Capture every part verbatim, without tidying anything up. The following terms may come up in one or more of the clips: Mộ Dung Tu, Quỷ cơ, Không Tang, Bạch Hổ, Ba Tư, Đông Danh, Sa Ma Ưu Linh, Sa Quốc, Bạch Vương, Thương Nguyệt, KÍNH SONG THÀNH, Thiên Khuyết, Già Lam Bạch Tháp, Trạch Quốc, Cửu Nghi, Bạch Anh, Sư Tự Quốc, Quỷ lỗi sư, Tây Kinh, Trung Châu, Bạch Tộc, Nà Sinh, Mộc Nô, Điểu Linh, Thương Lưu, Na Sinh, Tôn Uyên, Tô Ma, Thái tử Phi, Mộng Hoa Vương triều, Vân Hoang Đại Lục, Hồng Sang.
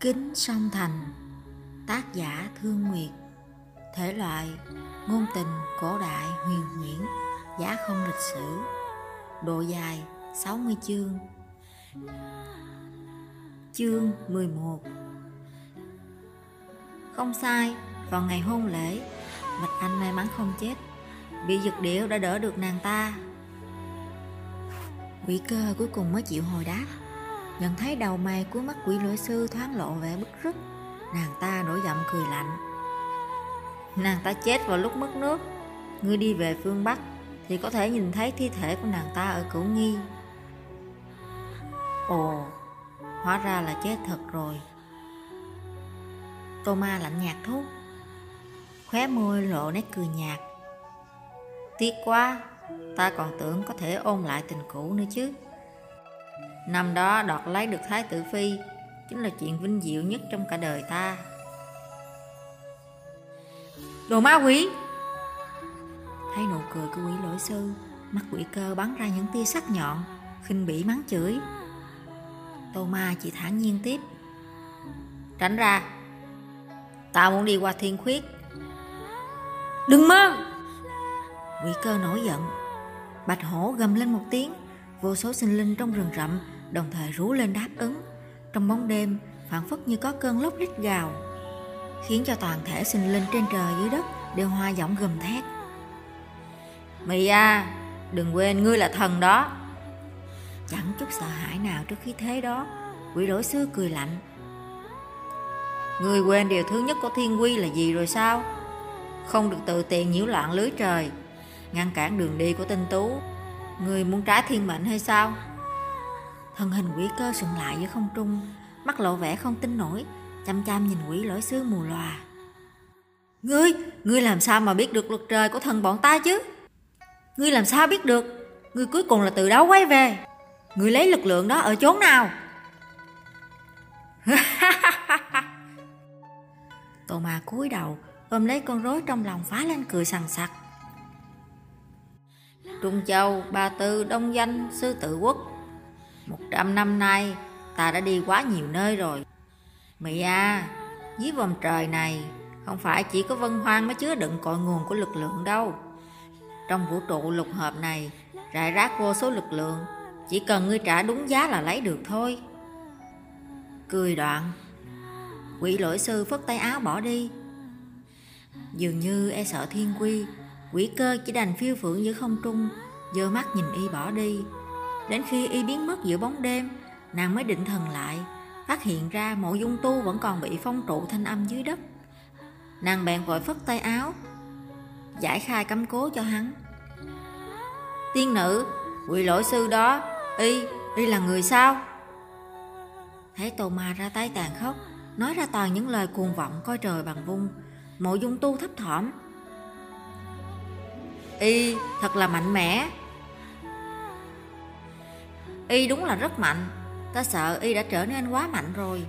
Kính Song Thành, tác giả Thương Nguyệt, thể loại ngôn tình cổ đại huyền huyễn, giá không lịch sử, độ dài sáu mươi chương. Chương mười một. Không sai, vào ngày hôn lễ, Bạch Anh may mắn không chết, bị giật điệu đã đỡ được nàng ta. Quỷ cơ cuối cùng mới chịu hồi đáp. Nhận thấy đầu mày của mắt quỷ lỗi sư thoáng lộ vẻ bức rứt, nàng ta nổi giận cười lạnh. Nàng ta chết vào lúc mất nước, ngươi đi về phương Bắc thì có thể nhìn thấy thi thể của nàng ta ở Cửu Nghi. Ồ, hóa ra là chết thật rồi. Tô Ma lạnh nhạt thốt, khóe môi lộ nét cười nhạt. Tiếc quá, ta còn tưởng có thể ôn lại tình cũ nữa chứ. Năm đó đoạt lấy được Thái tử Phi chính là chuyện vinh diệu nhất trong cả đời ta. Đồ ma quỷ! Thấy nụ cười của quỷ lỗi sư, mắt quỷ cơ bắn ra những tia sắc nhọn, khinh bỉ mắng chửi. Tô Ma chỉ thản nhiên tiếp. Tránh ra, ta muốn đi qua Thiên Khuyết. Đừng mơ! Quỷ cơ nổi giận. Bạch Hổ gầm lên một tiếng, vô số sinh linh trong rừng rậm đồng thời rú lên đáp ứng. Trong bóng đêm phảng phất như có cơn lốc rít gào, khiến cho toàn thể sinh linh trên trời dưới đất đều hoa giọng gầm thét. Mị à, đừng quên ngươi là thần đó. Chẳng chút sợ hãi nào trước khí thế đó, quỷ lỗi sư cười lạnh. Ngươi quên điều thứ nhất của thiên quy là gì rồi sao? Không được tự tiện nhiễu loạn lưới trời, ngăn cản đường đi của tinh tú. Ngươi muốn trái thiên mệnh hay sao? Thân hình quỷ cơ sững lại giữa không trung, mắt lộ vẻ không tin nổi, chăm chăm nhìn quỷ lỗi sư mù lòa. Ngươi, ngươi làm sao mà biết được luật trời của thần bọn ta chứ? Ngươi làm sao biết được? Ngươi cuối cùng là từ đâu quay về? Ngươi lấy lực lượng đó ở chốn nào? Tô Ma cúi đầu ôm lấy con rối trong lòng, phá lên cười sằng sặc. Trung Châu, Ba Tư, Đông Danh, Sư Tự Quốc, một trăm năm nay ta đã đi quá nhiều nơi rồi. Mị à, dưới vòng trời này không phải chỉ có Vân Hoang mới chứa đựng cội nguồn của lực lượng đâu. Trong vũ trụ lục hợp này rải rác vô số lực lượng, chỉ cần ngươi trả đúng giá là lấy được thôi. Cười đoạn, quỷ lỗi sư phất tay áo bỏ đi. Dường như e sợ thiên quy, quỷ cơ chỉ đành phiêu phượng giữa không trung, giơ mắt nhìn y bỏ đi. Đến khi y biến mất giữa bóng đêm, nàng mới định thần lại, phát hiện ra Mộ Dung Tu vẫn còn bị phong trụ thanh âm dưới đất. Nàng bèn vội phất tay áo, giải khai cấm cố cho hắn. Tiên nữ, quỷ lỗi sư đó, y, y là người sao? Thấy Tô Ma ra tay tàn khốc, nói ra toàn những lời cuồng vọng coi trời bằng vung, Mộ Dung Tu thấp thỏm. Y thật là mạnh mẽ. Y đúng là rất mạnh, ta sợ y đã trở nên quá mạnh rồi.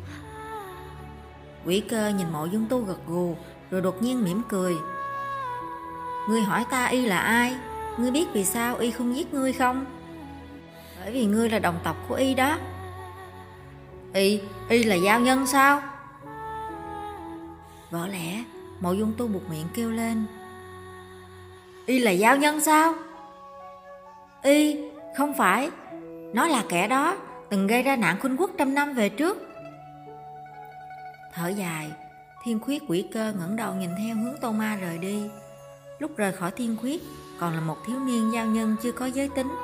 Quỷ cơ nhìn Mộ Dung Tu gật gù, rồi đột nhiên mỉm cười. Ngươi hỏi ta y là ai? Ngươi biết vì sao y không giết ngươi không? Bởi vì ngươi là đồng tộc của y đó. Y, y là giao nhân sao? Vỡ lẽ Mộ Dung Tu buột miệng kêu lên. Y là giao nhân sao? Y, không phải, nó là kẻ đó từng gây ra nạn khuynh quốc trăm năm về trước. Thở dài, Thiên Khuyết quỷ cơ ngẩng đầu nhìn theo hướng Tô Ma rời đi. Lúc rời khỏi Thiên Khuyết còn là một thiếu niên giao nhân chưa có giới tính,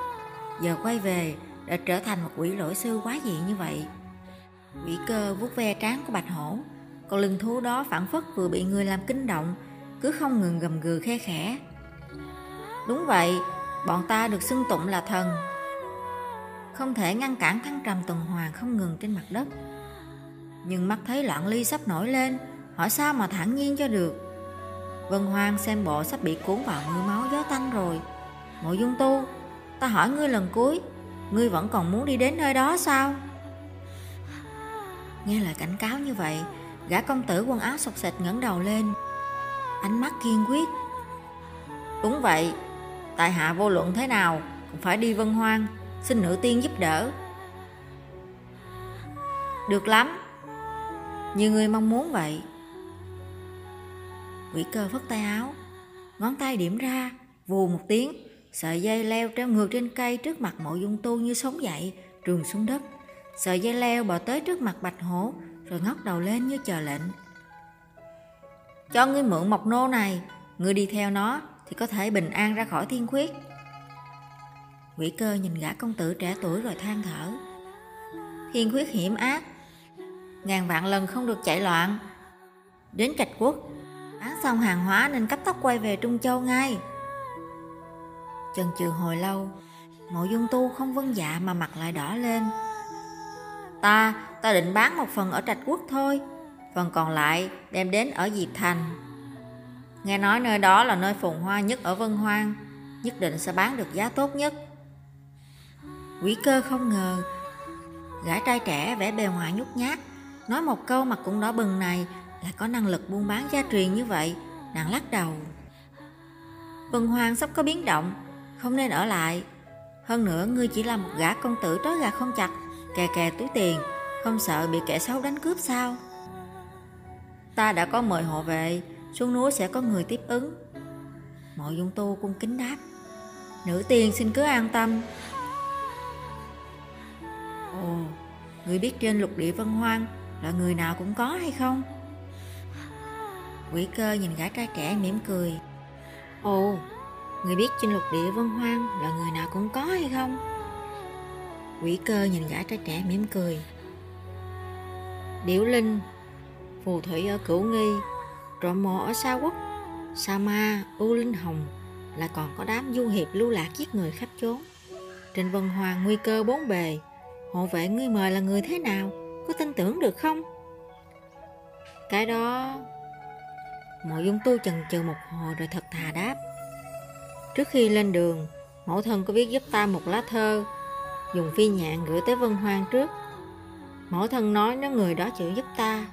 giờ quay về đã trở thành một quỷ lỗi sư quá dị như vậy. Quỷ cơ vuốt ve trán của Bạch Hổ, còn lưng thú đó phảng phất vừa bị người làm kinh động, cứ không ngừng gầm gừ khe khẽ. Đúng vậy, bọn ta được xưng tụng là thần, không thể ngăn cản thăng trầm tuần hoàn không ngừng trên mặt đất. Nhưng mắt thấy loạn ly sắp nổi lên, hỏi sao mà thản nhiên cho được. Vân Hoang xem bộ sắp bị cuốn vào mưa máu gió tanh rồi. Mộ Dung Tu, ta hỏi ngươi lần cuối, ngươi vẫn còn muốn đi đến nơi đó sao? Nghe lời cảnh cáo như vậy, gã công tử quần áo xộc xệch ngẩng đầu lên, ánh mắt kiên quyết. Đúng vậy, tại hạ vô luận thế nào cũng phải đi Vân Hoang, xin nữ tiên giúp đỡ. Được lắm. như ngươi mong muốn vậy. Quỷ cơ phất tay áo, ngón tay điểm ra, vù một tiếng, sợi dây leo treo ngược trên cây trước mặt Mộ Dung Tu như sống dậy, trườn xuống đất. Sợi dây leo bò tới trước mặt Bạch Hổ, rồi ngóc đầu lên như chờ lệnh. Cho ngươi mượn mộc nô này, ngươi đi theo nó thì có thể bình an ra khỏi Thiên Khuyết. Quỷ cơ nhìn gã công tử trẻ tuổi rồi than thở. Thiên Khuyết hiểm ác, ngàn vạn lần không được chạy loạn. Đến Trạch Quốc, bán xong hàng hóa nên cấp tốc quay về Trung Châu ngay. Chần chừ hồi lâu, Mộ Dung Tu không vâng dạ mà mặt lại đỏ lên. Ta, ta định bán một phần ở Trạch Quốc thôi, phần còn lại đem đến ở Diệp Thành. Nghe nói nơi đó là nơi phồn hoa nhất ở Vân Hoang, nhất định sẽ bán được giá tốt nhất. Quỷ cơ không ngờ gã trai trẻ vẻ bề ngoài nhút nhát, nói một câu mặt cũng đỏ bừng này lại có năng lực buôn bán gia truyền như vậy. Nàng lắc đầu. Vân Hoang sắp có biến động, không nên ở lại. Hơn nữa ngươi chỉ là một gã công tử trói gà không chặt, kè kè túi tiền, không sợ bị kẻ xấu đánh cướp sao? Ta đã có mời hộ vệ, xuống núi sẽ có người tiếp ứng. Mộ Dung Tu cung kính đáp. Nữ tiên xin cứ an tâm. Ồ, ngươi biết trên lục địa Vân Hoang loại người nào cũng có hay không? Quỷ cơ nhìn gã trai trẻ mỉm cười. Ồ, ngươi biết trên lục địa Vân Hoang loại người nào cũng có hay không? Quỷ cơ nhìn gã trai trẻ mỉm cười. Điểu Linh, phù thủy ở Cửu Nghi, trộm mộ ở Sa Quốc, Sa Ma Ưu Linh Hồng, là còn có đám du hiệp lưu lạc giết người khắp chốn. Trên Vân Hoang nguy cơ bốn bề, hộ vệ ngươi mời là người thế nào, có tin tưởng được không? Cái đó... Mộ Dung Tu chần chừ một hồi rồi thật thà đáp. Trước khi lên đường, mẫu thân có viết giúp ta một lá thơ, dùng phi nhạn gửi tới Vân Hoang trước. Mẫu thân nói nếu người đó chịu giúp ta,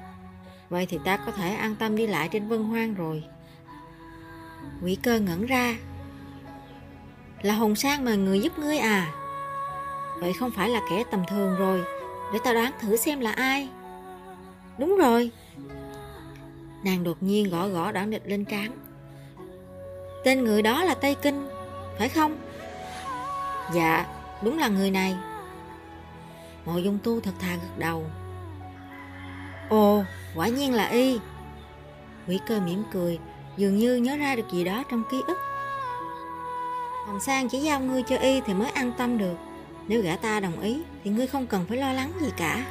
vậy thì ta có thể an tâm đi lại trên Vân Hoang rồi. Quỷ cơ ngẩn ra. Là Hồng Sang mà người giúp ngươi à? Vậy không phải là kẻ tầm thường rồi. Để ta đoán thử xem là ai. Đúng rồi. Nàng đột nhiên gõ gõ đoạn địch lên trán. Tên người đó là Tây Kinh, phải không? Dạ, đúng là người này. Mộ Dung Tu thật thà gật đầu. Ồ, quả nhiên là y. Quỷ cơ mỉm cười, dường như nhớ ra được gì đó trong ký ức. Hồng Sang chỉ giao ngươi cho y thì mới an tâm được. Nếu gã ta đồng ý thì ngươi không cần phải lo lắng gì cả.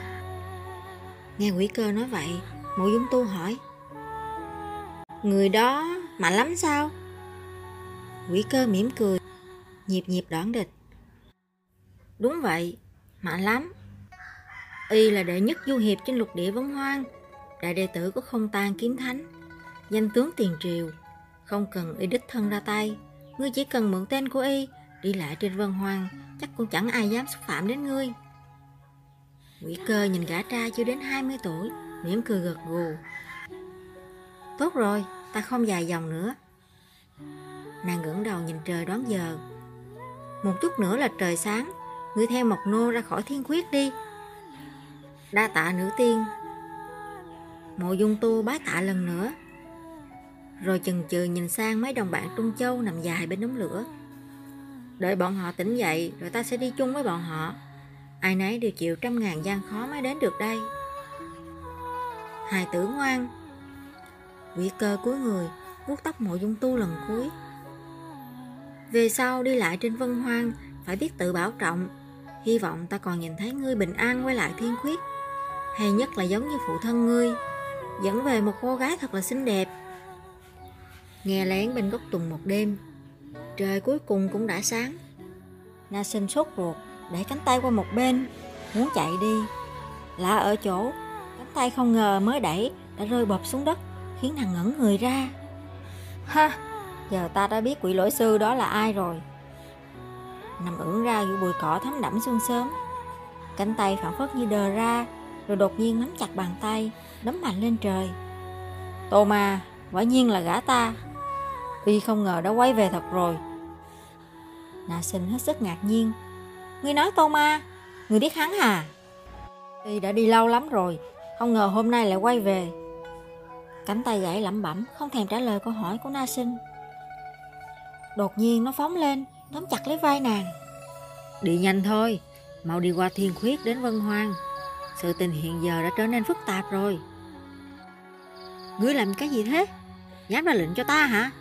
Nghe quỷ cơ nói vậy, Mộ Dung Tu hỏi. Người đó mạnh lắm sao? Quỷ cơ mỉm cười, nhịp nhịp đoản địch. Đúng vậy, mạnh lắm. Y là đệ nhất du hiệp trên lục địa Vân Hoang, đại đệ tử của Không Tang kiếm thánh, danh tướng tiền triều. Không cần y đích thân ra tay, ngươi chỉ cần mượn tên của y đi lại trên Vân Hoang, chắc cũng chẳng ai dám xúc phạm đến ngươi. Quỷ cơ nhìn gã trai chưa đến hai mươi tuổi, mỉm cười gật gù. Tốt rồi, ta không dài dòng nữa. Nàng ngẩng đầu nhìn trời đoán giờ. Một chút nữa là trời sáng, ngươi theo Mộc Nô ra khỏi Thiên Khuyết đi. Đa tạ nữ tiên. Mộ Dung Tu bái tạ lần nữa, rồi chần chừ nhìn sang mấy đồng bạn Trung Châu nằm dài bên đống lửa. Đợi bọn họ tỉnh dậy rồi ta sẽ đi chung với bọn họ. Ai nấy đều chịu trăm ngàn gian khó mới đến được đây. Hài tử ngoan. Quỷ cơ cúi người vuốt tóc Mộ Dung Tu lần cuối. Về sau đi lại trên Vân Hoang phải biết tự bảo trọng. Hy vọng ta còn nhìn thấy ngươi bình an quay lại Thiên Khuyết, hay nhất là giống như phụ thân ngươi, dẫn về một cô gái thật là xinh đẹp. Nghe lén bên gốc tùng một đêm, trời cuối cùng cũng đã sáng. Na Sinh sốt ruột, để cánh tay qua một bên, muốn chạy đi. Lạ ở chỗ, cánh tay không ngờ mới đẩy đã rơi bọp xuống đất, khiến nàng ngẩn người ra. Ha, giờ ta đã biết quỷ lỗi sư đó là ai rồi. Nằm ưỡn ra giữa bụi cỏ thấm đẫm sương sớm, cánh tay phảng phất như đờ ra, rồi đột nhiên nắm chặt bàn tay, đấm mạnh lên trời. Tô Ma, quả nhiên là gã ta. Y không ngờ đã quay về thật rồi. Nà Sinh hết sức ngạc nhiên. Ngươi nói Tô Ma, ngươi biết hắn à? Y đã đi lâu lắm rồi, không ngờ hôm nay lại quay về. Cánh tay gãy lẩm bẩm, không thèm trả lời câu hỏi của Na Sinh. Đột nhiên nó phóng lên, nắm chặt lấy vai nàng. Đi nhanh thôi, mau đi qua Thiên Khuyết đến Vân Hoang. Sự tình hiện giờ đã trở nên phức tạp rồi. Ngươi làm cái gì thế? Dám ra lệnh cho ta hả?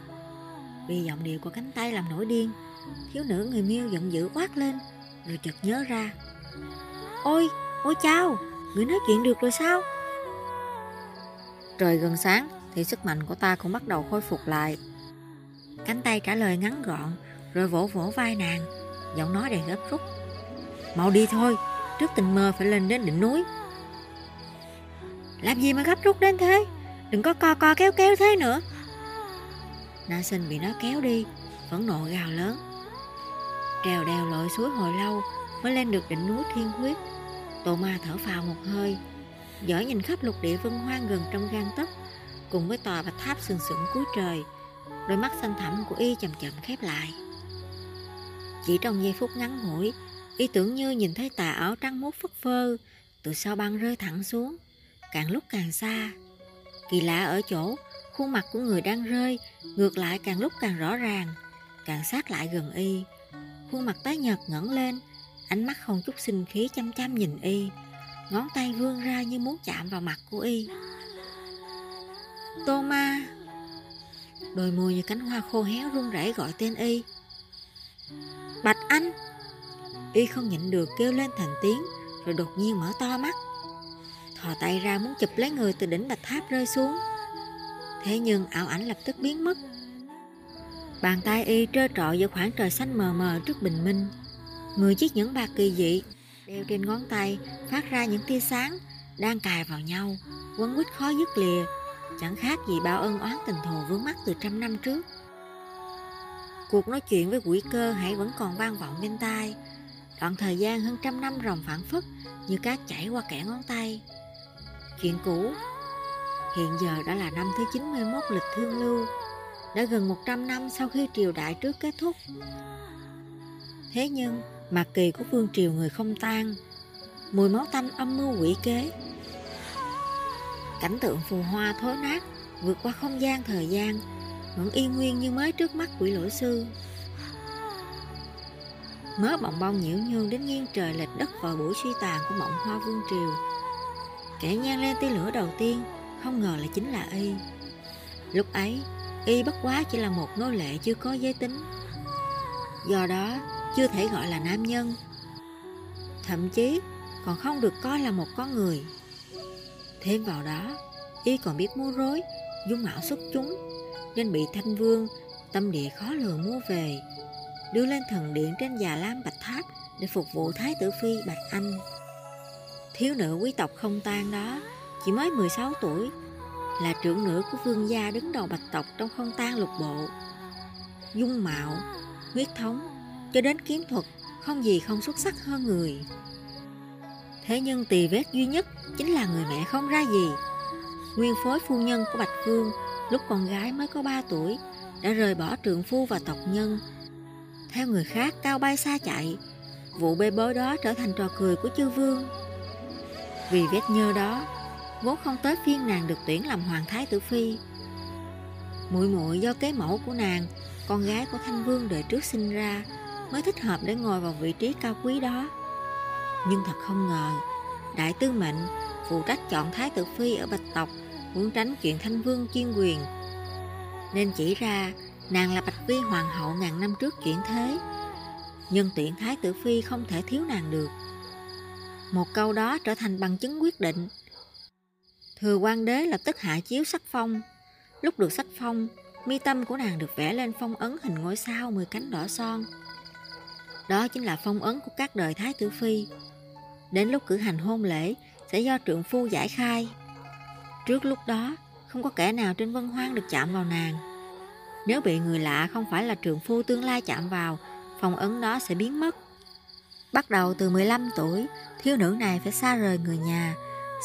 Vì giọng điệu của cánh tay làm nổi điên, thiếu nữ người Miêu giận dữ quát lên, rồi chợt nhớ ra. Ôi, ôi chao, ngươi nói chuyện được rồi sao? Trời gần sáng thì sức mạnh của ta cũng bắt đầu khôi phục lại. Cánh tay trả lời ngắn gọn, rồi vỗ vỗ vai nàng, giọng nói đầy gấp rút. Mau đi thôi, trước tình mơ phải lên đến đỉnh núi. Làm gì mà gấp rút đến thế? Đừng có co co kéo kéo thế nữa. Na Sinh bị nó kéo đi, phẫn nộ gào lớn. Trèo đèo lội suối hồi lâu mới lên được đỉnh núi Thiên Khuyết. Tô Ma thở phào một hơi, dõi nhìn khắp lục địa Vân Hoang gần trong gang tấc, cùng với tòa bạch tháp sừng sững cuối trời. Đôi mắt xanh thẳm của y chậm chậm khép lại. Chỉ trong giây phút ngắn ngủi, y tưởng như nhìn thấy tà áo trắng muốt phất phơ từ sao băng rơi thẳng xuống, càng lúc càng xa. Kỳ lạ ở chỗ, khuôn mặt của người đang rơi ngược lại càng lúc càng rõ ràng, càng sát lại gần y. Khuôn mặt tái nhợt ngẩng lên, ánh mắt không chút sinh khí chăm chăm nhìn y, ngón tay vươn ra như muốn chạm vào mặt của y. Tô Ma, đôi môi như cánh hoa khô héo run rẩy gọi tên y. Bạch Anh! Y không nhịn được kêu lên thành tiếng, rồi đột nhiên mở to mắt, thò tay ra muốn chụp lấy người từ đỉnh bạch tháp rơi xuống. Thế nhưng ảo ảnh lập tức biến mất. Bàn tay y trơ trọi giữa khoảng trời xanh mờ mờ trước bình minh. Mười chiếc nhẫn bạc kỳ dị đeo trên ngón tay phát ra những tia sáng đang cài vào nhau, quấn quýt khó dứt lìa, chẳng khác gì bao ân oán tình thù vướng mắc từ trăm năm trước. Cuộc nói chuyện với Quỷ Cơ hãy vẫn còn vang vọng bên tai. Đoạn thời gian hơn trăm năm ròng phảng phất như cát chảy qua kẽ ngón tay. Chuyện cũ. Hiện giờ đã là năm thứ chín mươi mốt lịch Thương Lưu, đã gần một trăm năm sau khi triều đại trước kết thúc. Thế nhưng mặt kỳ của vương triều người Không Tang, mùi máu tanh âm mưu quỷ kế, cảnh tượng phù hoa thối nát vượt qua không gian thời gian, vẫn y nguyên như mới trước mắt Quỷ Lỗi Sư. Mớ bồng bông nhiễu nhương đến nghiêng trời lệch đất vào buổi suy tàn của Mộng Hoa Vương triều. Kẻ nhang lên tia lửa đầu tiên không ngờ là chính là y. Lúc ấy y bất quá chỉ là một nô lệ chưa có giới tính, do đó chưa thể gọi là nam nhân, thậm chí còn không được coi là một con người. Thêm vào đó, y còn biết múa rối, dung mạo xuất chúng, nên bị Thanh Vương tâm địa khó lường mua về, đưa lên thần điện trên Già Lam Bạch Tháp để phục vụ Thái tử Phi Bạch Anh. Thiếu nữ quý tộc Không Tang đó chỉ mới mười sáu tuổi, là trưởng nữ của vương gia đứng đầu Bạch Tộc trong Không Tang lục bộ. Dung mạo, huyết thống cho đến kiếm thuật không gì không xuất sắc hơn người. Thế nhưng tì vết duy nhất chính là người mẹ không ra gì. Nguyên phối phu nhân của Bạch Vương lúc con gái mới có ba tuổi đã rời bỏ trượng phu và tộc nhân, theo người khác cao bay xa chạy. Vụ bê bối đó trở thành trò cười của chư vương. Vì vết nhơ đó, vốn không tới phiên nàng được tuyển làm hoàng thái tử phi. Muội muội do kế mẫu của nàng, con gái của Thanh Vương đời trước sinh ra, mới thích hợp để ngồi vào vị trí cao quý đó. Nhưng thật không ngờ, đại tư mệnh phụ trách chọn thái tử phi ở Bạch Tộc muốn tránh chuyện Thanh Vương chuyên quyền, nên chỉ ra nàng là Bạch Vi hoàng hậu ngàn năm trước chuyển thế. Nhân tuyển thái tử phi không thể thiếu nàng được. Một câu đó trở thành bằng chứng quyết định. Thừa Quang Đế lập tức hạ chiếu sắc phong. Lúc được sắc phong, mi tâm của nàng được vẽ lên phong ấn hình ngôi sao mười cánh đỏ son. Đó chính là phong ấn của các đời thái tử phi. Đến lúc cử hành hôn lễ sẽ do trượng phu giải khai. Trước lúc đó không có kẻ nào trên Vân Hoang được chạm vào nàng. Nếu bị người lạ không phải là trượng phu tương lai chạm vào, phong ấn đó sẽ biến mất. Bắt đầu từ mười lăm tuổi, thiếu nữ này phải xa rời người nhà,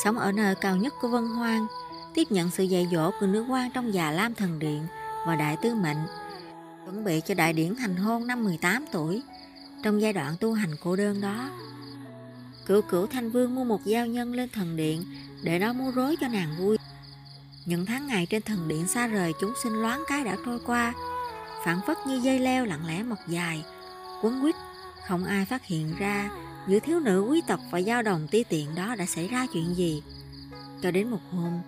sống ở nơi cao nhất của Vân Hoang, tiếp nhận sự dạy dỗ của nữ quan trong Già Lam thần điện và đại tư mệnh, chuẩn bị cho đại điển thành hôn năm mười tám tuổi. Trong giai đoạn tu hành cô đơn đó, Cửu Cửu Thanh Vương mua một giao nhân lên thần điện để nó múa rối cho nàng vui. Những tháng ngày trên thần điện xa rời chúng sinh loáng cái đã trôi qua, phảng phất như dây leo lặng lẽ mọc dài, quấn quýt, không ai phát hiện ra giữa thiếu nữ quý tộc và dao đồng ti tiện đó đã xảy ra chuyện gì. Cho đến một hôm,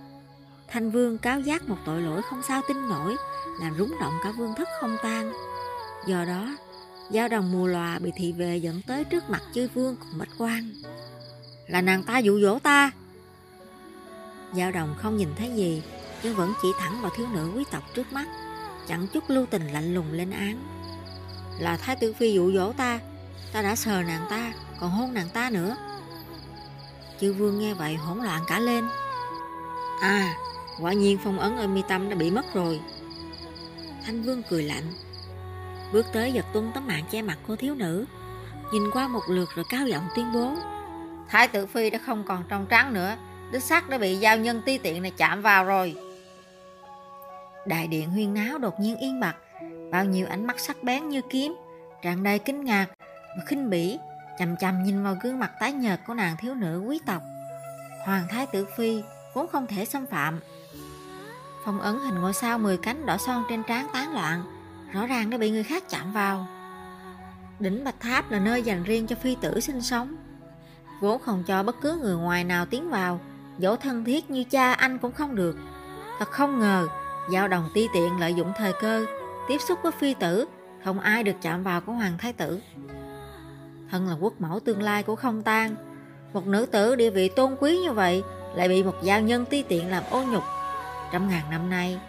Thanh Vương cáo giác một tội lỗi không sao tin nổi, làm rúng động cả vương thất Không Tang. Do đó, dao đồng mù lòa bị thị vệ dẫn tới trước mặt chư vương cùng bách quan. Là nàng ta dụ dỗ ta. Dao đồng không nhìn thấy gì, nhưng vẫn chỉ thẳng vào thiếu nữ quý tộc trước mắt, chẳng chút lưu tình lạnh lùng lên án. Là Thái tử Phi dụ dỗ ta, ta đã sờ nàng ta, còn hôn nàng ta nữa. Chư vương nghe vậy hỗn loạn cả lên. À, quả nhiên phong ấn ở mi tâm đã bị mất rồi. Thanh Vương cười lạnh, bước tới giật tung tấm mạng che mặt của thiếu nữ, nhìn qua một lượt rồi cao giọng tuyên bố: Thái tử Phi đã không còn trong trắng nữa, đích xác đã bị giao nhân ti tiện này chạm vào rồi. Đại điện huyên náo đột nhiên yên bặt, bao nhiêu ánh mắt sắc bén như kiếm, tràn đầy kinh ngạc và khinh bỉ, chằm chằm nhìn vào gương mặt tái nhợt của nàng thiếu nữ quý tộc. Hoàng Thái tử Phi vốn không thể xâm phạm. Phong ấn hình ngôi sao mười cánh đỏ son trên trán tán loạn, rõ ràng đã bị người khác chạm vào. Đỉnh Bạch Tháp là nơi dành riêng cho phi tử sinh sống, vốn không cho bất cứ người ngoài nào tiến vào, dẫu thân thiết như cha anh cũng không được. Thật không ngờ, dao đồng ti tiện lợi dụng thời cơ tiếp xúc với phi tử, không ai được chạm vào của Hoàng Thái tử. Thân là quốc mẫu tương lai của Không Tang, một nữ tử địa vị tôn quý như vậy lại bị một giao nhân ti tiện làm ô nhục. Trăm ngàn năm nay,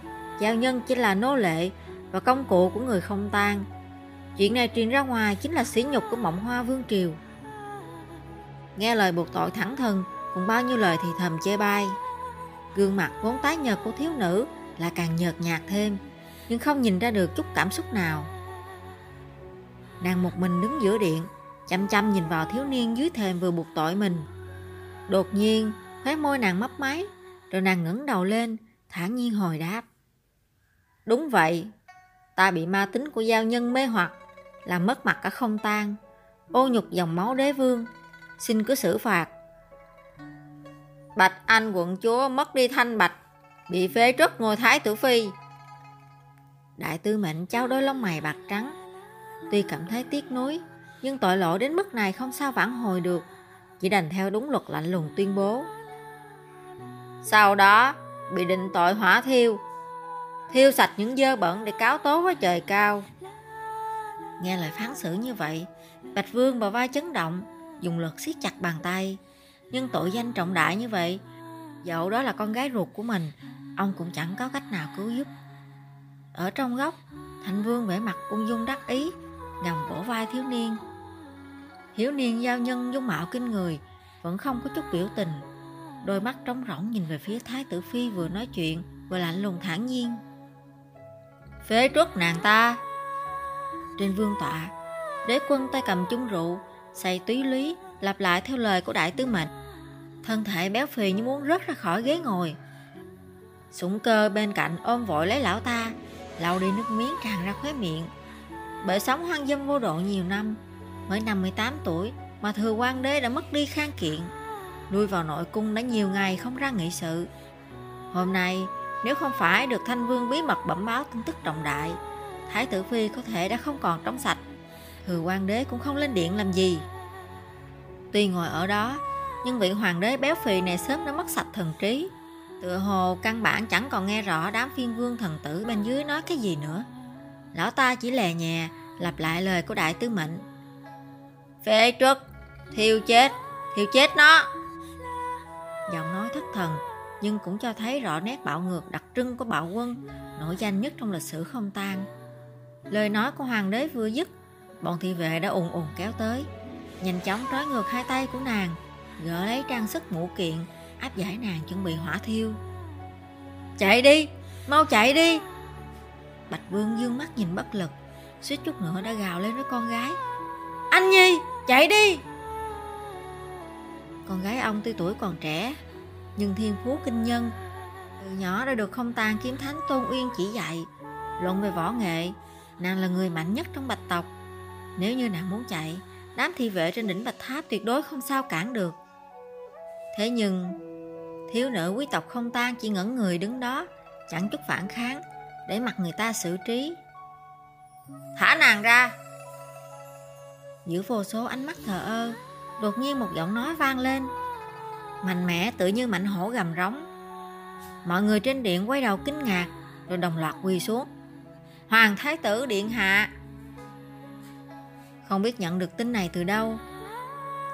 giao nhân chỉ là nô lệ và công cụ của người Không Tang. Chuyện này truyền ra ngoài chính là sỉ nhục của Mộng Hoa Vương triều. Nghe lời buộc tội thẳng thừng cùng bao nhiêu lời thì thầm chê bai, gương mặt vốn tái nhợt của thiếu nữ là càng nhợt nhạt thêm, nhưng không nhìn ra được chút cảm xúc nào. Nàng một mình đứng giữa điện, chăm chăm nhìn vào thiếu niên dưới thềm vừa buộc tội mình. Đột nhiên khóe môi nàng mấp máy, rồi nàng ngẩng đầu lên, thản nhiên hồi đáp: Đúng vậy, ta bị ma tính của giao nhân mê hoặc, làm mất mặt cả Không Tang, ô nhục dòng máu đế vương, xin cứ xử phạt. Bạch Anh quận chúa mất đi thanh bạch, bị phế truất ngôi Thái tử Phi. Đại tư mệnh trao đôi lông mày bạc trắng, tuy cảm thấy tiếc nuối, nhưng tội lỗi đến mức này không sao vãn hồi được, chỉ đành theo đúng luật lạnh lùng tuyên bố. Sau đó bị định tội hỏa thiêu, thiêu sạch những dơ bẩn để cáo tố với trời cao. Nghe lời phán xử như vậy, Bạch Vương bờ vai chấn động, dùng lực siết chặt bàn tay. Nhưng tội danh trọng đại như vậy, dẫu đó là con gái ruột của mình, ông cũng chẳng có cách nào cứu giúp. Ở trong góc, Thanh Vương vẻ mặt ung dung đắc ý, gầm vỗ vai thiếu niên. Thiếu niên giao nhân dung mạo kinh người, vẫn không có chút biểu tình, đôi mắt trống rỗng nhìn về phía Thái tử Phi, vừa nói chuyện vừa lạnh lùng thản nhiên: Phế truất nàng ta. Trên vương tọa, đế quân tay cầm chung rượu, say túy lý lặp lại theo lời của đại tư mệnh, thân thể béo phì như muốn rớt ra khỏi ghế ngồi. Sủng Cơ bên cạnh ôm vội lấy lão ta, lau đi nước miếng tràn ra khóe miệng. Bởi sống hoang dâm vô độ nhiều năm, mới năm mươi tám tuổi mà thừa quan đế đã mất đi khang kiện, lui vào nội cung đã nhiều ngày không ra nghị sự. Hôm nay nếu không phải được Thanh Vương bí mật bẩm báo tin tức trọng đại, Thái tử Phi có thể đã không còn trong sạch, thừa quan đế cũng không lên điện làm gì. Tuy ngồi ở đó, nhưng vị hoàng đế béo phì này sớm đã mất sạch thần trí, tựa hồ căn bản chẳng còn nghe rõ đám phiên vương thần tử bên dưới nói cái gì nữa. Lão ta chỉ lè nhè lặp lại lời của đại tư mệnh: Phế truất, thiêu chết, thiêu chết nó. Giọng nói thất thần, nhưng cũng cho thấy rõ nét bạo ngược đặc trưng của bạo quân, nổi danh nhất trong lịch sử Không Tang. Lời nói của hoàng đế vừa dứt, bọn thị vệ đã ùn ùn kéo tới, nhanh chóng trói ngược hai tay của nàng, gỡ lấy trang sức mũ kiện, áp giải nàng chuẩn bị hỏa thiêu. Chạy đi, mau chạy đi! Bạch Vương dương mắt nhìn bất lực, suýt chút nữa đã gào lên với con gái: Anh Nhi, chạy đi! Con gái ông tuy tuổi còn trẻ, nhưng thiên phú kinh nhân, từ nhỏ đã được Không Tang kiếm thánh Tôn Uyên chỉ dạy. Luận về võ nghệ, nàng là người mạnh nhất trong Bạch tộc. Nếu như nàng muốn chạy, đám thị vệ trên đỉnh Bạch Tháp tuyệt đối không sao cản được. Thế nhưng Thiếu nữ quý tộc Không Tang chỉ ngẩn người đứng đó, chẳng chút phản kháng, để mặc người ta xử trí. Thả nàng ra! Giữa vô số ánh mắt thờ ơ, đột nhiên một giọng nói vang lên, mạnh mẽ tự như mãnh hổ gầm rống. Mọi người trên điện quay đầu kinh ngạc, rồi đồng loạt quỳ xuống. Hoàng Thái tử điện hạ! Không biết nhận được tin này từ đâu,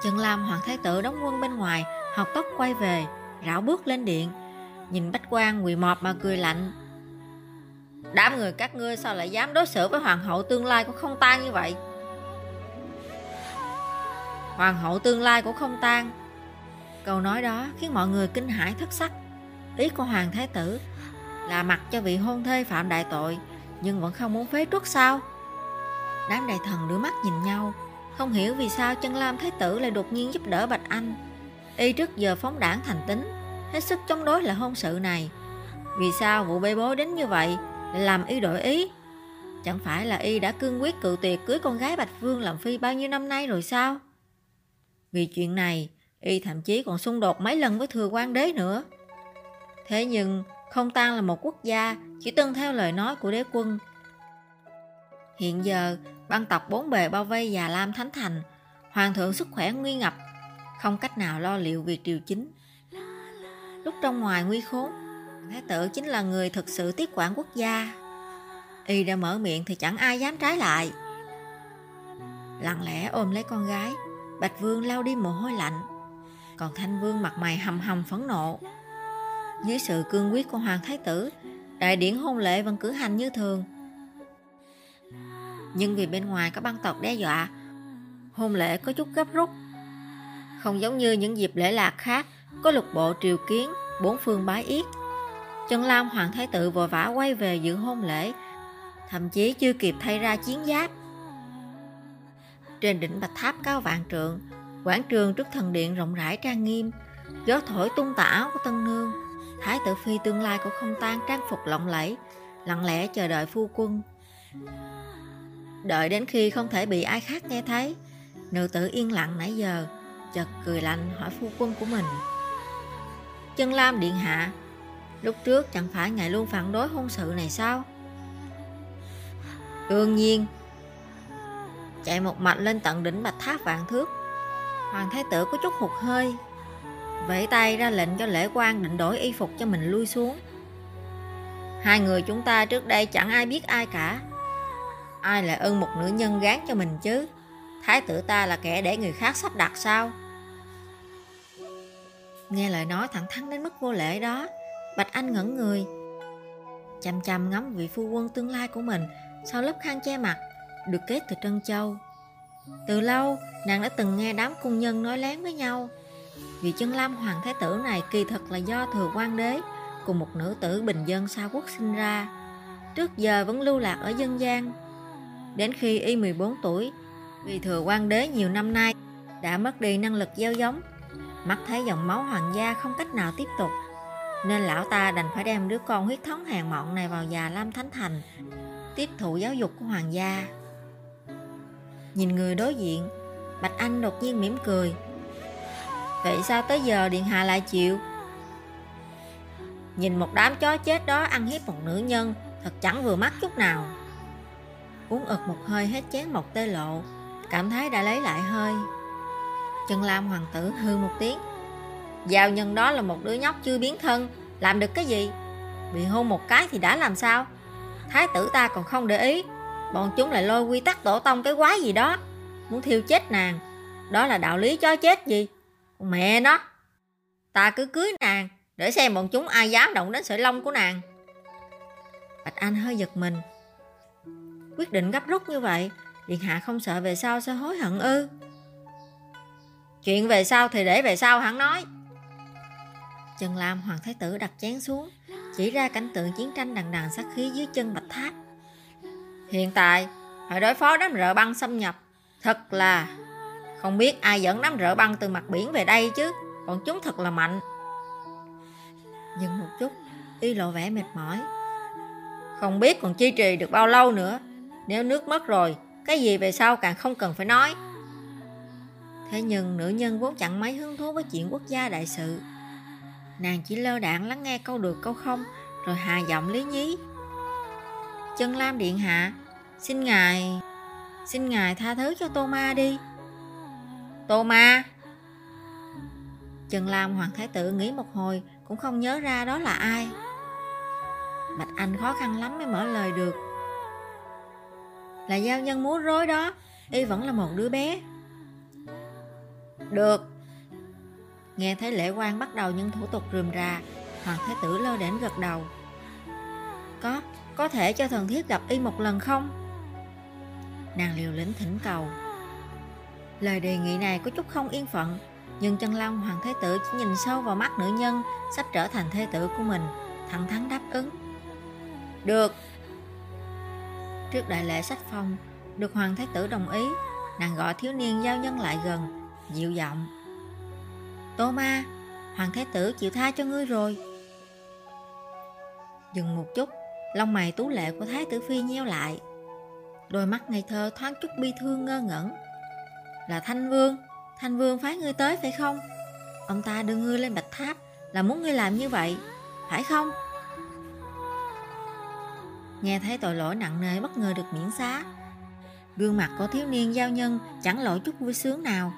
Chân Lam Hoàng Thái tử đóng quân bên ngoài, học tóc quay về, rảo bước lên điện, nhìn bách quan quỳ mọp mà cười lạnh. Đám người các ngươi sao lại dám đối xử với hoàng hậu tương lai của Không Tang như vậy? Hoàng hậu tương lai của Không Tang. Câu nói đó khiến mọi người kinh hãi thất sắc. Ý của Hoàng Thái tử là mặc cho vị hôn thê phạm đại tội nhưng vẫn không muốn phế truất sao? Đám đại thần đưa mắt nhìn nhau, không hiểu vì sao Chân Lam Thái tử lại đột nhiên giúp đỡ Bạch Anh. Y trước giờ phóng đảng thành tính, hết sức chống đối lại hôn sự này. Vì sao vụ bê bối đến như vậy lại làm Y đổi ý? Chẳng phải là Y đã cương quyết cự tuyệt cưới con gái Bạch Vương làm phi bao nhiêu năm nay rồi sao? Vì chuyện này, Y thậm chí còn xung đột mấy lần với Thừa Quang đế nữa. Thế nhưng Không Tang là một quốc gia chỉ tuân theo lời nói của đế quân. Hiện giờ băng tộc bốn bề bao vây Già Lam Thánh Thành, hoàng thượng sức khỏe nguy ngập, không cách nào lo liệu việc triều chính. Lúc trong ngoài nguy khốn, Thái tử chính là người thực sự tiếp quản quốc gia. Y đã mở miệng thì chẳng ai dám trái lại. Lặng lẽ ôm lấy con gái, Bạch Vương lau đi mồ hôi lạnh, còn Thanh Vương mặt mày hầm hầm phẫn nộ. Dưới sự cương quyết của Hoàng Thái tử, đại điển hôn lễ vẫn cử hành như thường. Nhưng vì bên ngoài có băng tộc đe dọa, hôn lễ có chút gấp rút. Không giống như những dịp lễ lạc khác có lục bộ triều kiến, bốn phương bái yết. Chân Lam Hoàng Thái tử vội vã quay về dự hôn lễ, thậm chí chưa kịp thay ra chiến giáp. Trên đỉnh bạch tháp cao vạn trượng, quảng trường trước thần điện rộng rãi trang nghiêm, gió thổi tung tà áo của tân nương. Thái tử phi tương lai của Không Tang trang phục lộng lẫy, lặng lẽ chờ đợi phu quân. Đợi đến khi không thể bị ai khác nghe thấy, nữ tử yên lặng nãy giờ chợt cười lạnh hỏi phu quân của mình. Chân Lam điện hạ, lúc trước chẳng phải ngài luôn phản đối hôn sự này sao? Đương nhiên. Chạy một mạch lên tận đỉnh bạch tháp vạn thước, Hoàng Thái tử có chút hụt hơi, vẫy tay ra lệnh cho lễ quan định đổi y phục cho mình lui xuống. Hai người chúng ta trước đây chẳng ai biết ai cả, ai lại ưng một nữ nhân gán cho mình chứ? Thái tử ta là kẻ để người khác sắp đặt sao? Nghe lời nói thẳng thắn đến mức vô lễ đó, Bạch Anh ngẩn người, chằm chằm ngắm vị phu quân tương lai của mình sau lớp khăn che mặt được kết từ trân châu. Từ lâu nàng đã từng nghe đám cung nhân nói lén với nhau, vì Chân Lam Hoàng Thái tử này kỳ thực là do Thừa Quang đế cùng một nữ tử bình dân Sa Quốc sinh ra, trước giờ vẫn lưu lạc ở dân gian. Đến khi y mười bốn tuổi, vì Thừa Quang đế nhiều năm nay đã mất đi năng lực gieo giống, mắt thấy dòng máu hoàng gia không cách nào tiếp tục, nên lão ta đành phải đem đứa con huyết thống hèn mọn này vào Già Lam Thánh Thành tiếp thụ giáo dục của hoàng gia. Nhìn người đối diện, Bạch Anh đột nhiên mỉm cười. Vậy sao tới giờ điện hạ lại chịu? Nhìn một đám chó chết đó ăn hiếp một nữ nhân, thật chẳng vừa mắt chút nào. Uống ực một hơi hết chén một tê lộ, cảm thấy đã lấy lại hơi. Chân Lam hoàng tử hư một tiếng. Giao nhân đó là một đứa nhóc chưa biến thân, làm được cái gì? Bị hôn một cái thì đã làm sao? Thái tử ta còn không để ý, bọn chúng lại lôi quy tắc tổ tông cái quái gì đó, muốn thiêu chết nàng. Đó là đạo lý chó chết gì? Mẹ nó, ta cứ cưới nàng để xem bọn chúng ai dám động đến sợi lông của nàng. Bạch Anh hơi giật mình. Quyết định gấp rút như vậy, điện hạ không sợ về sau sẽ hối hận ư? Chuyện về sau thì để về sau hẳn nói. Chân Lam Hoàng Thái tử đặt chén xuống, chỉ ra cảnh tượng chiến tranh đằng đằng sát khí dưới chân bạch tháp. Hiện tại phải đối phó đám rợ băng xâm nhập, thật là không biết ai dẫn đám rợ băng từ mặt biển về đây chứ, bọn chúng thật là mạnh. Dừng một chút, y lộ vẻ mệt mỏi. Không biết còn duy trì được bao lâu nữa, nếu nước mất rồi, cái gì về sau càng không cần phải nói. Thế nhưng nữ nhân vốn chẳng mấy hứng thú với chuyện quốc gia đại sự, nàng chỉ lơ đãng lắng nghe câu được câu không, rồi hạ giọng lý nhí. Chân Lam điện hạ, xin ngài, xin ngài tha thứ cho Tô Ma đi. Tô Ma! Chân Lam Hoàng Thái tử nghĩ một hồi cũng không nhớ ra đó là ai. Bạch Anh khó khăn lắm mới mở lời được. Là giao nhân múa rối đó, y vẫn là một đứa bé. Được. Nghe thấy lễ quan bắt đầu những thủ tục rườm rà, Hoàng Thái tử lơ đễnh gật đầu. Có, có thể cho thần thiếp gặp y một lần không? Nàng liều lĩnh thỉnh cầu. Lời đề nghị này có chút không yên phận, nhưng Chân Long Hoàng Thái tử chỉ nhìn sâu vào mắt nữ nhân sắp trở thành thê tử của mình, thẳng thắn đáp ứng. Được. Trước đại lễ sách phong, được Hoàng Thái tử đồng ý, nàng gọi thiếu niên giao nhân lại gần, dịu giọng. Tô Ma, Hoàng Thái tử chịu tha cho ngươi rồi. Dừng một chút, lông mày tú lệ của Thái tử Phi nheo lại, đôi mắt ngây thơ thoáng chút bi thương ngơ ngẩn. Là Thanh Vương, Thanh Vương phái ngươi tới phải không? Ông ta đưa ngươi lên Bạch Tháp là muốn ngươi làm như vậy, phải không? Nghe thấy tội lỗi nặng nề bất ngờ được miễn xá, gương mặt của thiếu niên giao nhân chẳng lộ chút vui sướng nào.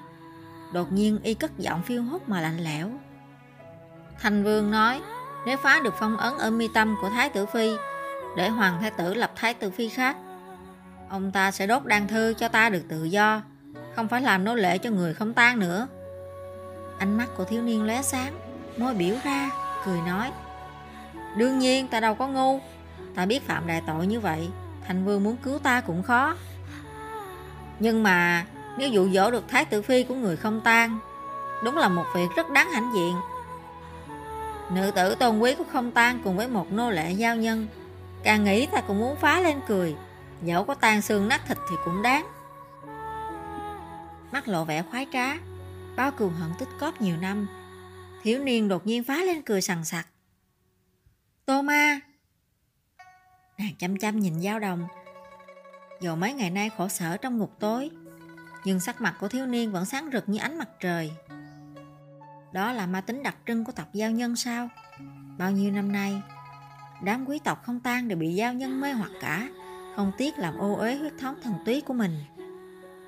Đột nhiên y cất giọng phiêu hốt mà lạnh lẽo. Thanh Vương nói, nếu phá được phong ấn ở mi tâm của Thái tử Phi, để Hoàng Thái tử lập Thái tử Phi khác, ông ta sẽ đốt đan thư cho ta được tự do, không phải làm nô lệ cho người Không Tang nữa. Ánh mắt của thiếu niên lóe sáng, môi biểu ra, cười nói, đương nhiên ta đâu có ngu, ta biết phạm đại tội như vậy, Thanh Vương muốn cứu ta cũng khó. Nhưng mà nếu dụ dỗ được Thái tử Phi của người Không Tang, đúng là một việc rất đáng hãnh diện. Nữ tử tôn quý của Không Tang cùng với một nô lệ giao nhân, càng nghĩ ta cũng muốn phá lên cười, dẫu có tan xương nát thịt thì cũng đáng. Mắt lộ vẻ khoái trá, bao cừu hận tích cóp nhiều năm, thiếu niên đột nhiên phá lên cười sằng sặc. Tô Ma! Nàng chăm chăm nhìn Dao Đồng. Dù mấy ngày nay khổ sở trong ngục tối, nhưng sắc mặt của thiếu niên vẫn sáng rực như ánh mặt trời. Đó là ma tính đặc trưng của tộc giao nhân sao? Bao nhiêu năm nay, đám quý tộc Không Tang đều bị giao nhân mê hoặc cả, không tiếc làm ô uế huyết thống thần túy của mình.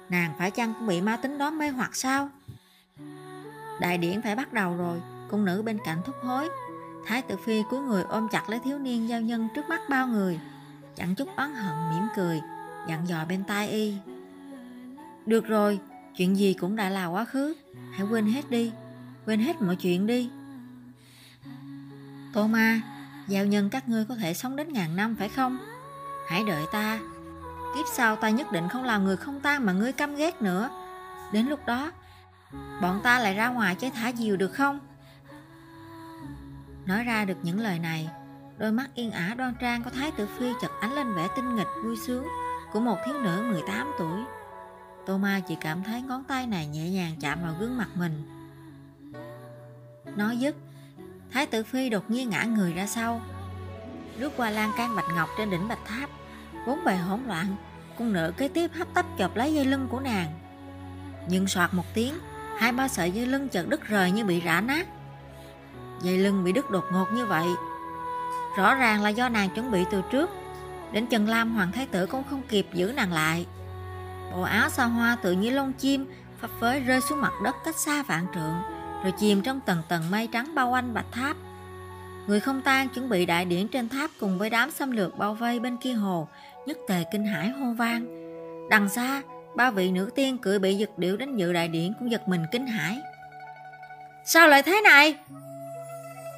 Nàng phải chăng cũng bị ma tính đó mê hoặc sao? Đại điển phải bắt đầu rồi, cung nữ bên cạnh thúc hối. Thái tử Phi cúi người ôm chặt lấy thiếu niên giao nhân trước mắt bao người, chẳng chút oán hận mỉm cười, dặn dò bên tai y. Được rồi, chuyện gì cũng đã là quá khứ, hãy quên hết đi, quên hết mọi chuyện đi. Tô Ma, giao nhân các ngươi có thể sống đến ngàn năm phải không? Hãy đợi ta, kiếp sau ta nhất định không là người Không Tang mà ngươi căm ghét nữa. Đến lúc đó, bọn ta lại ra ngoài chơi thả diều được không? Nói ra được những lời này, đôi mắt yên ả đoan trang của Thái tử Phi chợt ánh lên vẻ tinh nghịch vui sướng của một thiếu nữ mười tám tuổi. Tô Ma chỉ cảm thấy ngón tay này nhẹ nhàng chạm vào gương mặt mình. Nói dứt, Thái tử Phi đột nhiên ngã người ra sau, lướt qua lan can bạch ngọc trên đỉnh Bạch Tháp vốn bề hỗn loạn. Cung nữ kế tiếp hấp tấp chộp lấy dây lưng của nàng, nhưng soạt một tiếng, hai ba sợi dây lưng chợt đứt rời như bị rã nát. Dây lưng bị đứt đột ngột như vậy, rõ ràng là do nàng chuẩn bị từ trước, đến Chân Lam Hoàng Thái tử cũng không kịp giữ nàng lại. Bộ áo xa hoa tự như lông chim phấp phới rơi xuống mặt đất cách xa vạn trượng, rồi chìm trong tầng tầng mây trắng bao quanh Bạch Tháp. Người Không Tang chuẩn bị đại điển trên tháp cùng với đám xâm lược bao vây bên kia hồ, nhất tề kinh hãi hô vang. Đằng xa, ba vị nữ tiên cưỡi bị giật điệu đến dự đại điển cũng giật mình kinh hãi. Sao lại thế này?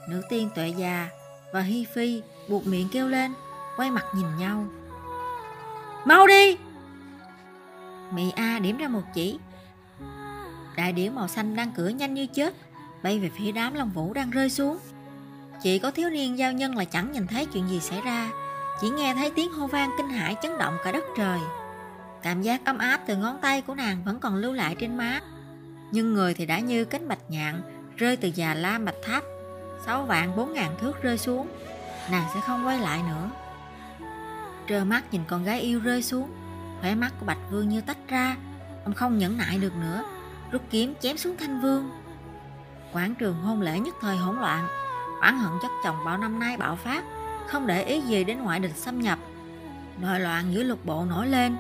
Nữ tiên Tuệ Già và Hi Phi buột miệng kêu lên, quay mặt nhìn nhau. Mau đi! Mị A điểm ra một chỉ. Đại điển màu xanh đang cửa nhanh như chớp bay về phía đám Long Vũ đang rơi xuống. Chỉ có thiếu niên giao nhân là chẳng nhìn thấy chuyện gì xảy ra, chỉ nghe thấy tiếng hô vang kinh hãi chấn động cả đất trời. Cảm giác ấm áp từ ngón tay của nàng vẫn còn lưu lại trên má, nhưng người thì đã như cánh bạch nhạn rơi từ Già Lam Bạch Tháp sáu vạn bốn ngàn thước rơi xuống. Nàng sẽ không quay lại nữa. Trơ mắt nhìn con gái yêu rơi xuống, khóe mắt của Bạch Vương như tách ra. Ông không nhẫn nại được nữa, rút kiếm chém xuống Thanh Vương. Quảng trường hôn lễ nhất thời hỗn loạn, oán hận chất chồng bao năm nay bạo phát, không để ý gì đến ngoại địch xâm nhập. Nội loạn giữa lục bộ nổi lên,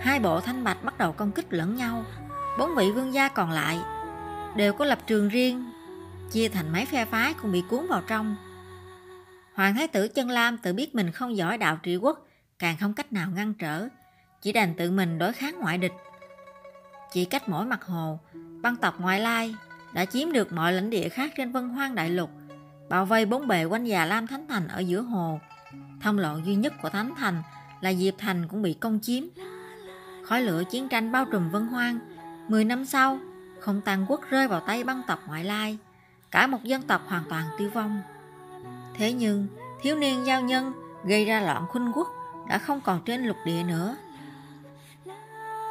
hai bộ thanh bạch bắt đầu công kích lẫn nhau. Bốn vị vương gia còn lại đều có lập trường riêng, chia thành mấy phe phái cũng bị cuốn vào trong. Hoàng thái tử Chân Lam tự biết mình không giỏi đạo trị quốc, càng không cách nào ngăn trở, chỉ đành tự mình đối kháng ngoại địch. Chỉ cách mỗi mặt hồ, băng tộc ngoại lai đã chiếm được mọi lãnh địa khác trên Vân Hoang Đại Lục, bao vây bốn bề quanh Già Lam Thánh Thành ở giữa hồ. Thông lộ duy nhất của Thánh Thành là Diệp Thành cũng bị công chiếm. Khói lửa chiến tranh bao trùm Vân Hoang. Mười năm sau, Không Tang quốc rơi vào tay băng tộc ngoại lai, cả một dân tộc hoàn toàn tiêu vong. Thế nhưng thiếu niên giao nhân gây ra loạn khuynh quốc đã không còn trên lục địa nữa.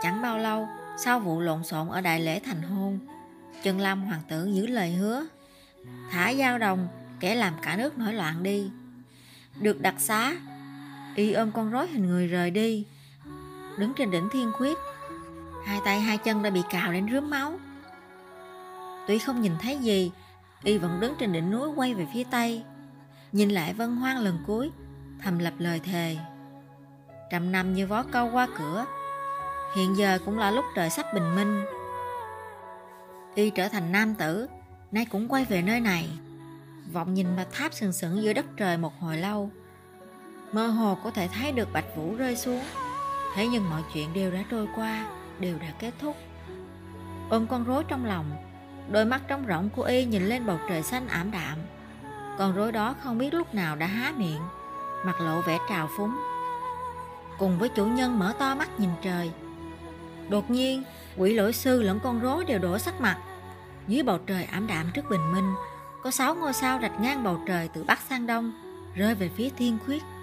Chẳng bao lâu sau vụ lộn xộn ở đại lễ thành hôn, Chân Lam hoàng tử giữ lời hứa, thả Giao Đồng, kẻ làm cả nước nổi loạn, đi. Được đặc xá, y ôm con rối hình người rời đi. Đứng trên đỉnh Thiên Khuyết, hai tay hai chân đã bị cào đến rướm máu. Tuy không nhìn thấy gì, y vẫn đứng trên đỉnh núi quay về phía tây, nhìn lại Vân Hoang lần cuối, thầm lập lời thề. Trăm năm như vó câu qua cửa, hiện giờ cũng là lúc trời sắp bình minh. Y trở thành nam tử, nay cũng quay về nơi này. Vọng nhìn bạch tháp sừng sững giữa đất trời một hồi lâu, mơ hồ có thể thấy được bạch vũ rơi xuống. Thế nhưng mọi chuyện đều đã trôi qua, đều đã kết thúc. Ôm con rối trong lòng, đôi mắt trống rỗng của y nhìn lên bầu trời xanh ảm đạm. Con rối đó không biết lúc nào đã há miệng, mặt lộ vẻ trào phúng. Cùng với chủ nhân mở to mắt nhìn trời, đột nhiên quỷ lỗi sư lẫn con rối đều đổ sắc mặt. Dưới bầu trời ảm đạm trước bình minh, có sáu ngôi sao rạch ngang bầu trời từ bắc sang đông, rơi về phía Thiên Khuyết.